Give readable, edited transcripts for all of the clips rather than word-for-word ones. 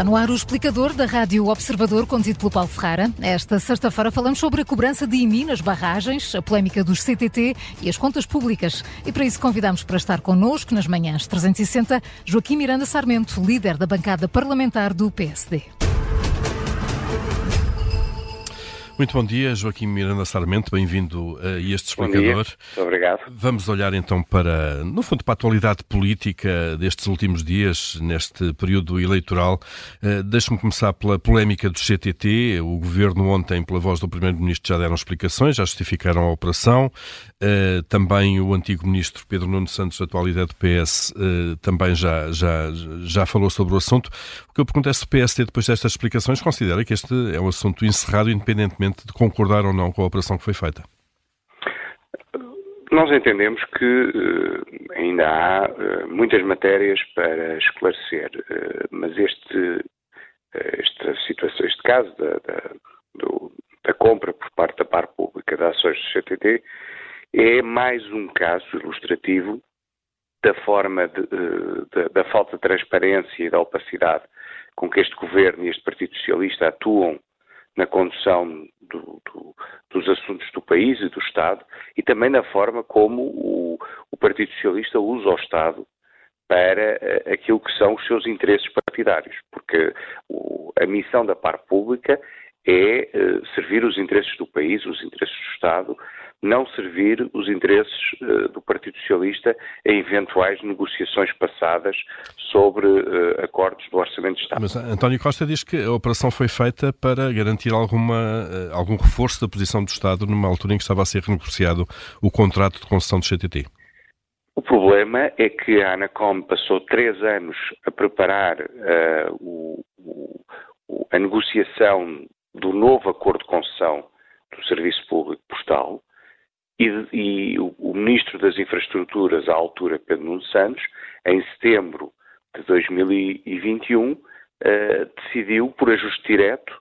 Está no ar o explicador da Rádio Observador, conduzido pelo Paulo Ferrara. Esta sexta-feira falamos sobre a cobrança de IMI nas barragens, a polémica dos CTT e as contas públicas. E para isso convidamos para estar connosco nas manhãs 360, Joaquim Miranda Sarmento, líder da bancada parlamentar do PSD. Muito bom dia, Joaquim Miranda Sarmento, bem-vindo a este explicador. Muito obrigado. Vamos olhar então para, no fundo, para a atualidade política destes últimos dias, neste período eleitoral. Deixe-me começar pela polémica do CTT. O Governo ontem, pela voz do Primeiro-Ministro, já deram explicações, já justificaram a operação. Também o antigo Ministro Pedro Nuno Santos, atual líder do PS, também já falou sobre o assunto. O que eu pergunto é se o PSD, depois destas explicações, considera que este é um assunto encerrado, independentemente de concordar ou não com a operação que foi feita? Nós entendemos que ainda há muitas matérias para esclarecer, mas este caso da compra por parte da parte pública de ações do CTT é mais um caso ilustrativo da forma da falta de transparência e da opacidade com que este Governo e este Partido Socialista atuam na condução dos assuntos do país e do Estado, e também na forma como o Partido Socialista usa o Estado para aquilo que são os seus interesses partidários, porque a missão da parte pública é servir os interesses do país, os interesses do Estado, não servir os interesses do Partido Socialista em eventuais negociações passadas sobre acordos do Orçamento de Estado. Mas António Costa diz que a operação foi feita para garantir algum reforço da posição do Estado numa altura em que estava a ser renegociado o contrato de concessão do CTT. O problema é que a ANACOM passou 3 anos a preparar a negociação do novo acordo de concessão do Serviço Público Postal, e o Ministro das Infraestruturas, à altura, Pedro Nuno Santos, em setembro de 2021, decidiu, por ajuste direto,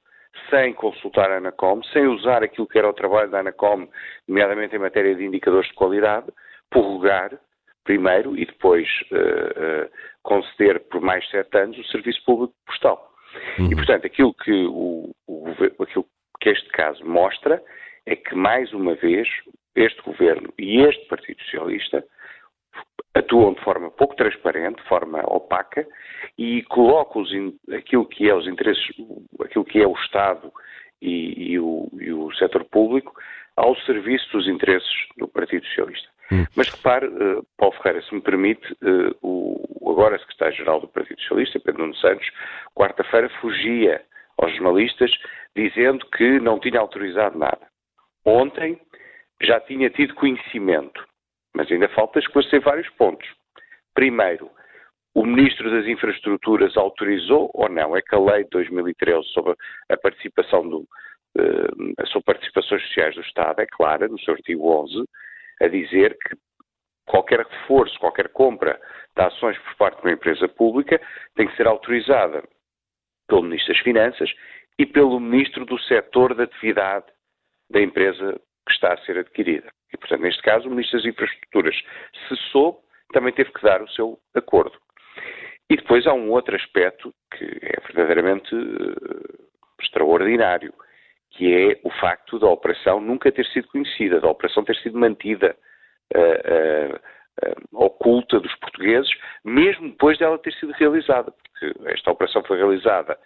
sem consultar a ANACOM, sem usar aquilo que era o trabalho da ANACOM, nomeadamente em matéria de indicadores de qualidade, prorrogar primeiro e depois conceder por mais 7 anos o Serviço Público Postal. E, portanto, aquilo que aquilo que este caso mostra é que, mais uma vez, este Governo e este Partido Socialista atuam de forma pouco transparente, de forma opaca, e colocam aquilo que é os interesses, aquilo que é o Estado e o setor público ao serviço dos interesses do Partido Socialista. Mas repare, Paulo Ferreira, se me permite, o agora secretário-geral do Partido Socialista, Pedro Nuno Santos, quarta-feira fugia aos jornalistas dizendo que não tinha autorizado nada. Ontem já tinha tido conhecimento, mas ainda falta esclarecer vários pontos. Primeiro, o Ministro das Infraestruturas autorizou ou não? É que a lei de 2013 sobre a participação sobre participações sociais do Estado é clara, no seu artigo 11, a dizer que qualquer reforço, qualquer compra de ações por parte de uma empresa pública tem que ser autorizada pelo Ministro das Finanças e pelo Ministro do setor de atividade da empresa que está a ser adquirida. E, portanto, neste caso, o Ministro das Infraestruturas cessou, também teve que dar o seu acordo. E depois há um outro aspecto que é verdadeiramente extraordinário, que é o facto da operação nunca ter sido conhecida, da operação ter sido mantida oculta dos portugueses, mesmo depois dela ter sido realizada, porque esta operação foi realizada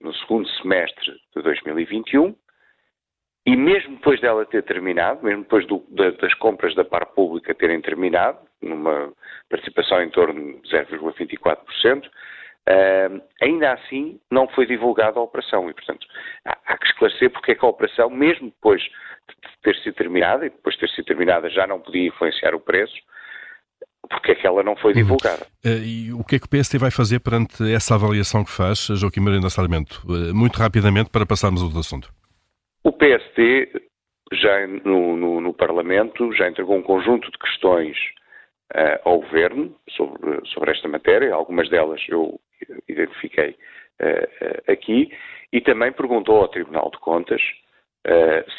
no segundo semestre de 2021, e mesmo depois dela ter terminado, mesmo depois das compras da parte pública terem terminado, numa participação em torno de 0,24%, ainda assim não foi divulgada a operação e, portanto, há que esclarecer porque é que a operação, mesmo depois de ter sido terminada, e depois de ter sido terminada já não podia influenciar o preço, porque é que ela não foi divulgada. E o que é que o PSD vai fazer perante essa avaliação que faz, Joaquim Miranda Sarmento? Muito rapidamente, para passarmos a outro assunto. O PSD, já no Parlamento, já entregou um conjunto de questões ao Governo sobre esta matéria, algumas delas eu identifiquei aqui, e também perguntou ao Tribunal de Contas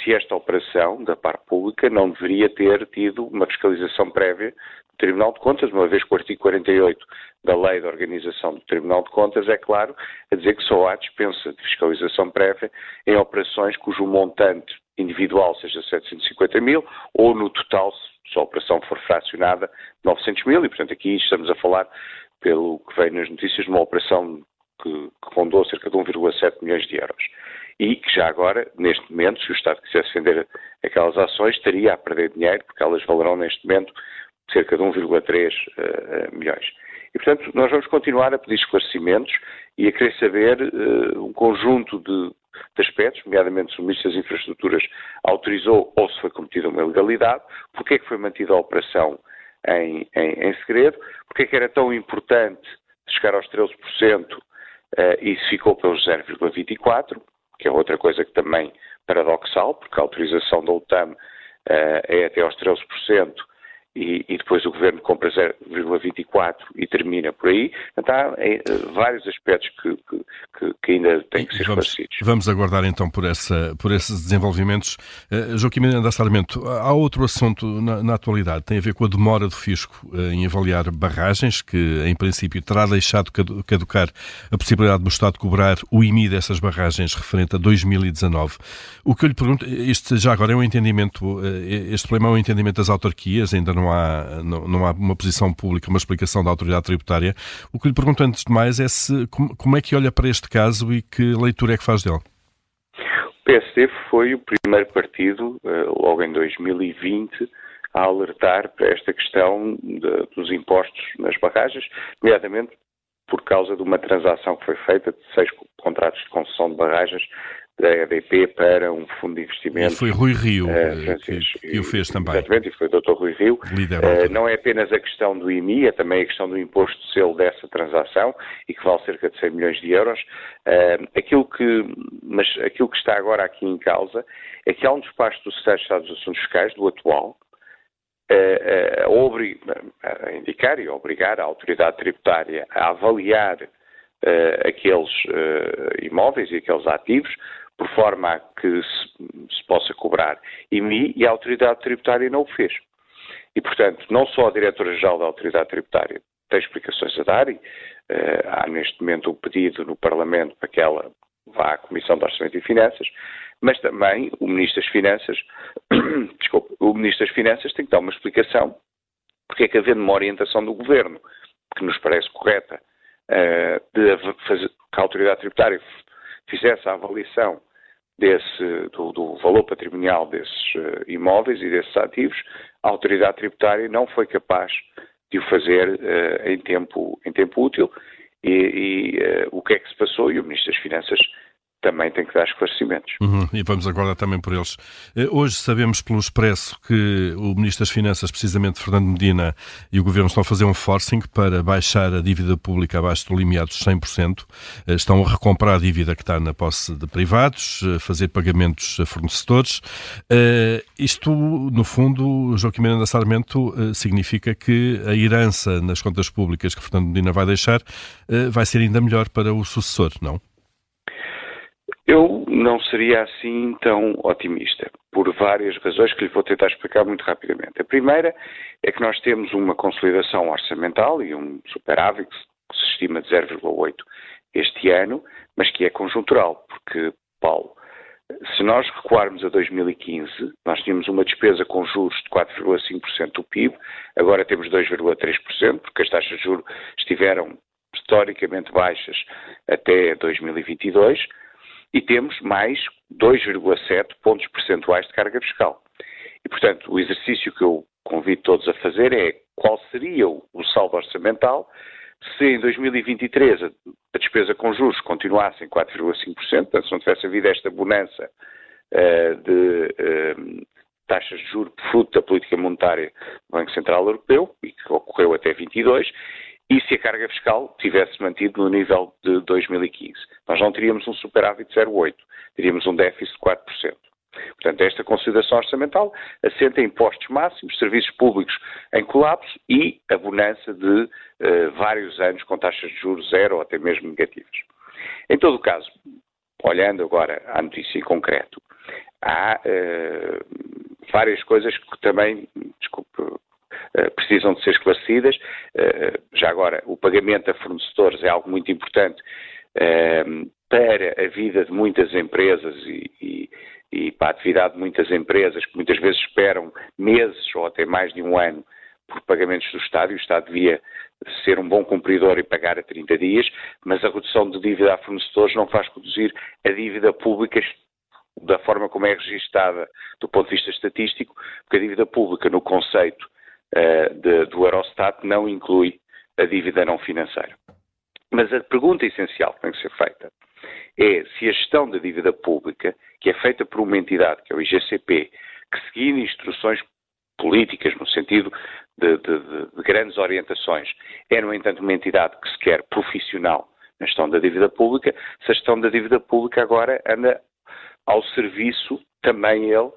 se esta operação da parte pública não deveria ter tido uma fiscalização prévia Tribunal de Contas, uma vez que o artigo 48 da Lei de Organização do Tribunal de Contas é claro a dizer que só há dispensa de fiscalização prévia em operações cujo montante individual seja 750 mil ou no total, se a operação for fracionada, 900 mil, e portanto aqui estamos a falar, pelo que veio nas notícias, de uma operação que rondou cerca de 1,7 milhões de euros. E que já agora, neste momento, se o Estado quisesse vender aquelas ações, estaria a perder dinheiro, porque elas valerão neste momento cerca de 1,3 milhões. E, portanto, nós vamos continuar a pedir esclarecimentos e a querer saber um conjunto de aspectos, nomeadamente se o Ministro das Infraestruturas autorizou ou se foi cometida uma ilegalidade, porque é que foi mantida a operação em segredo, porque é que era tão importante chegar aos 13% e se ficou pelos 0,24%, que é outra coisa que também paradoxal, porque a autorização da OTAM é até aos 13%, E depois o Governo compra 0,24% e termina por aí. Então, há vários aspectos que ainda têm que ser esclarecidos. Vamos aguardar então por esses desenvolvimentos. Joaquim Miranda Sarmento, há outro assunto na atualidade, tem a ver com a demora do Fisco em avaliar barragens, que em princípio terá deixado caducar a possibilidade do Estado cobrar o IMI dessas barragens referente a 2019. O que eu lhe pergunto, isto já agora é um entendimento, este problema é um entendimento das autarquias, ainda não há uma posição pública, uma explicação da autoridade tributária. O que lhe pergunto antes de mais é como é que olha para este caso e que leitura é que faz dele? O PSD foi o primeiro partido, logo em 2020, a alertar para esta questão dos impostos nas barragens, nomeadamente por causa de uma transação que foi feita de 6 contratos de concessão de barragens da EDP para um fundo de investimento. E foi Rui Rio que o fez também. Exatamente, e foi o Dr. Rui Rio. Não é apenas a questão do IMI, é também a questão do imposto de selo dessa transação, e que vale cerca de 100 milhões de euros. Aquilo que está agora aqui em causa é que há um despacho do Secretário de Estado dos Assuntos Fiscais, do atual, a indicar e a obrigar a autoridade tributária a avaliar aqueles imóveis e aqueles ativos, por forma a que se possa cobrar IMI, e a autoridade tributária não o fez. E, portanto, não só a diretora-geral da autoridade tributária tem explicações a dar, e há neste momento um pedido no Parlamento para que ela vá à Comissão de Orçamento e Finanças, mas também o Ministro das Finanças, tem que dar uma explicação porque é que, havendo uma orientação do Governo, que nos parece correta, que a autoridade tributária fizesse a avaliação do valor patrimonial desses imóveis e desses ativos, a autoridade tributária não foi capaz de o fazer em tempo útil. O que é que se passou? E o Ministro das Finanças também tem que dar esclarecimentos. E vamos aguardar também por eles. Hoje sabemos pelo Expresso que o Ministro das Finanças, precisamente Fernando Medina, e o Governo estão a fazer um forcing para baixar a dívida pública abaixo do limiar dos 100%. Estão a recomprar a dívida que está na posse de privados, a fazer pagamentos a fornecedores. Isto, no fundo, Joaquim Miranda Sarmento, significa que a herança nas contas públicas que Fernando Medina vai deixar vai ser ainda melhor para o sucessor, não? Eu não seria assim tão otimista, por várias razões que lhe vou tentar explicar muito rapidamente. A primeira é que nós temos uma consolidação orçamental e um superávit que se estima de 0,8 este ano, mas que é conjuntural, porque, Paulo, se nós recuarmos a 2015, nós tínhamos uma despesa com juros de 4,5% do PIB, agora temos 2,3%, porque as taxas de juros estiveram historicamente baixas até 2022, e temos mais 2,7 pontos percentuais de carga fiscal. E, portanto, o exercício que eu convido todos a fazer é qual seria o saldo orçamental se em 2023 a despesa com juros continuasse em 4,5%, portanto, se não tivesse havido esta bonança de taxas de juros fruto da política monetária do Banco Central Europeu, e que ocorreu até 22%, e se a carga fiscal tivesse mantido no nível de 2015. Nós não teríamos um superávit de 0,8%, teríamos um déficit de 4%. Portanto, esta consolidação orçamental assenta em impostos máximos, serviços públicos em colapso e a bonança de vários anos com taxas de juros zero ou até mesmo negativas. Em todo o caso, olhando agora à notícia em concreto, há várias coisas que também, desculpe, precisam de ser esclarecidas. Já agora, o pagamento a fornecedores é algo muito importante para a vida de muitas empresas e para a atividade de muitas empresas que muitas vezes esperam meses ou até mais de um ano por pagamentos do Estado, e o Estado devia ser um bom cumpridor e pagar a 30 dias, mas a redução de dívida a fornecedores não faz reduzir a dívida pública da forma como é registada do ponto de vista estatístico, porque a dívida pública no conceito do Eurostat não inclui a dívida não financeira. Mas a pergunta essencial que tem que ser feita é se a gestão da dívida pública, que é feita por uma entidade, que é o IGCP, que seguindo instruções políticas, no sentido de grandes orientações, é, no entanto, uma entidade que se quer profissional na gestão da dívida pública, se a gestão da dívida pública agora anda ao serviço, também ele,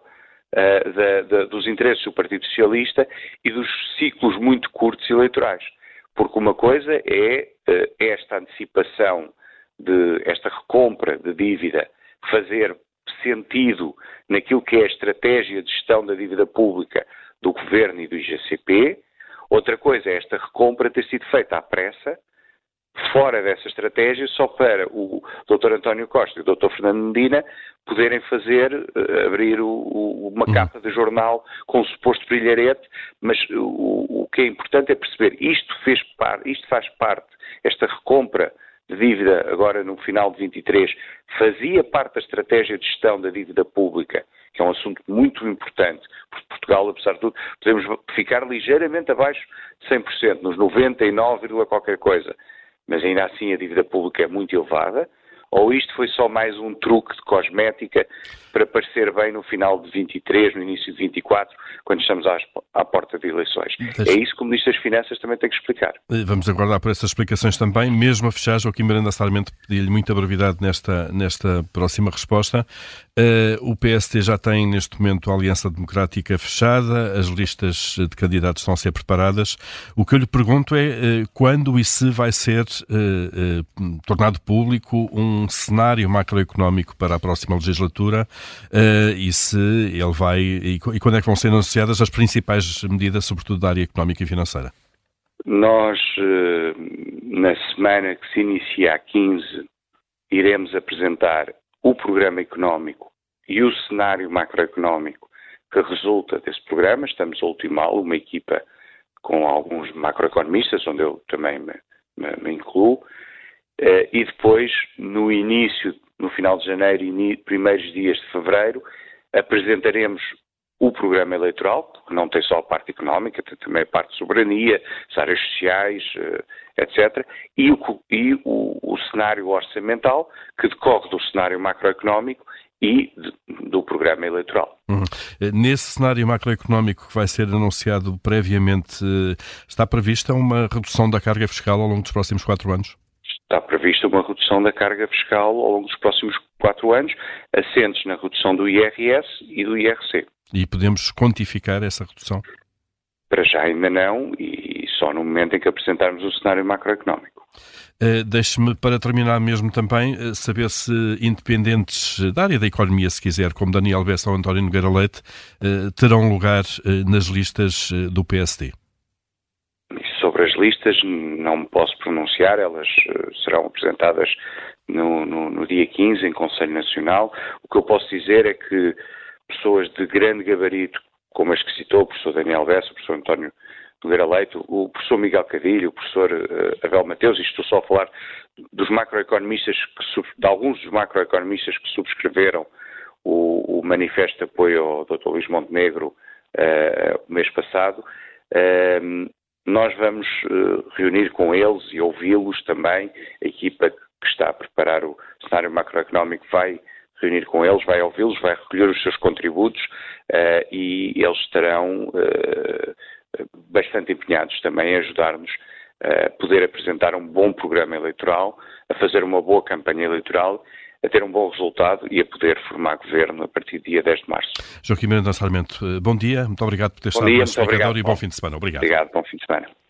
dos interesses do Partido Socialista e dos ciclos muito curtos eleitorais. Porque uma coisa é esta antecipação, esta recompra de dívida, fazer sentido naquilo que é a estratégia de gestão da dívida pública do Governo e do IGCP. Outra coisa é esta recompra ter sido feita à pressa, fora dessa estratégia, só para o Dr. António Costa e o Dr. Fernando Medina poderem fazer, abrir uma capa de jornal com um suposto brilharete, mas o que é importante é perceber, isto faz parte, esta recompra de dívida agora no final de 23 fazia parte da estratégia de gestão da dívida pública, que é um assunto muito importante, porque Portugal, apesar de tudo, podemos ficar ligeiramente abaixo de 100%, nos 99, qualquer coisa, mas ainda assim a dívida pública é muito elevada, ou isto foi só mais um truque de cosmética para parecer bem no final de 23, no início de 24, quando estamos à porta de eleições? É isso que o Ministro das Finanças também tem que explicar. Vamos aguardar por essas explicações também. Mesmo a fechar, Joaquim Miranda Sarmento, pedi-lhe muita brevidade nesta próxima resposta. O PSD já tem, neste momento, a Aliança Democrática fechada, as listas de candidatos estão a ser preparadas. O que eu lhe pergunto é quando e se vai ser tornado público um cenário macroeconómico para a próxima legislatura e se ele vai e quando é que vão ser anunciadas as principais medidas, sobretudo da área económica e financeira? Nós, na semana que se inicia a 15, iremos apresentar o programa económico e o cenário macroeconómico que resulta desse programa. Estamos a ultimá-lo, uma equipa com alguns macroeconomistas, onde eu também me incluo. E depois, no final de janeiro e primeiros dias de fevereiro, apresentaremos o programa eleitoral, que não tem só a parte económica, tem também a parte de soberania, as áreas sociais, etc., e o cenário orçamental, que decorre do cenário macroeconómico e do programa eleitoral. Nesse cenário macroeconómico que vai ser anunciado previamente, está prevista uma redução da carga fiscal ao longo dos próximos 4 anos? Está prevista uma redução da carga fiscal ao longo dos próximos 4 anos, assentes na redução do IRS e do IRC. E podemos quantificar essa redução? Para já ainda não, e só no momento em que apresentarmos o cenário macroeconómico. Deixe-me, para terminar mesmo também, saber se independentes da área da economia, se quiser, como Daniel Bessa ou António Nogueira Leite, terão lugar nas listas do PSD. Sobre as listas não me posso pronunciar, elas serão apresentadas no dia 15 em Conselho Nacional. O que eu posso dizer é que pessoas de grande gabarito, como as que citou o professor Daniel Bessa, o professor António Nogueira Leite, o professor Miguel Cavilho, o professor Abel Mateus, e estou só a falar dos macroeconomistas, de alguns dos macroeconomistas que subscreveram o manifesto de apoio ao Dr. Luís Montenegro o mês passado. Nós vamos reunir com eles e ouvi-los também. A equipa que está a preparar o cenário macroeconómico vai reunir com eles, vai ouvi-los, vai recolher os seus contributos e eles estarão bastante empenhados também em ajudar-nos a poder apresentar um bom programa eleitoral, a fazer uma boa campanha eleitoral, a ter um bom resultado e a poder formar governo a partir do dia 10 de março. Joaquim Miranda Sarmento, bom dia, muito obrigado por ter estado no explicador e bom fim de semana. Obrigado, bom fim de semana.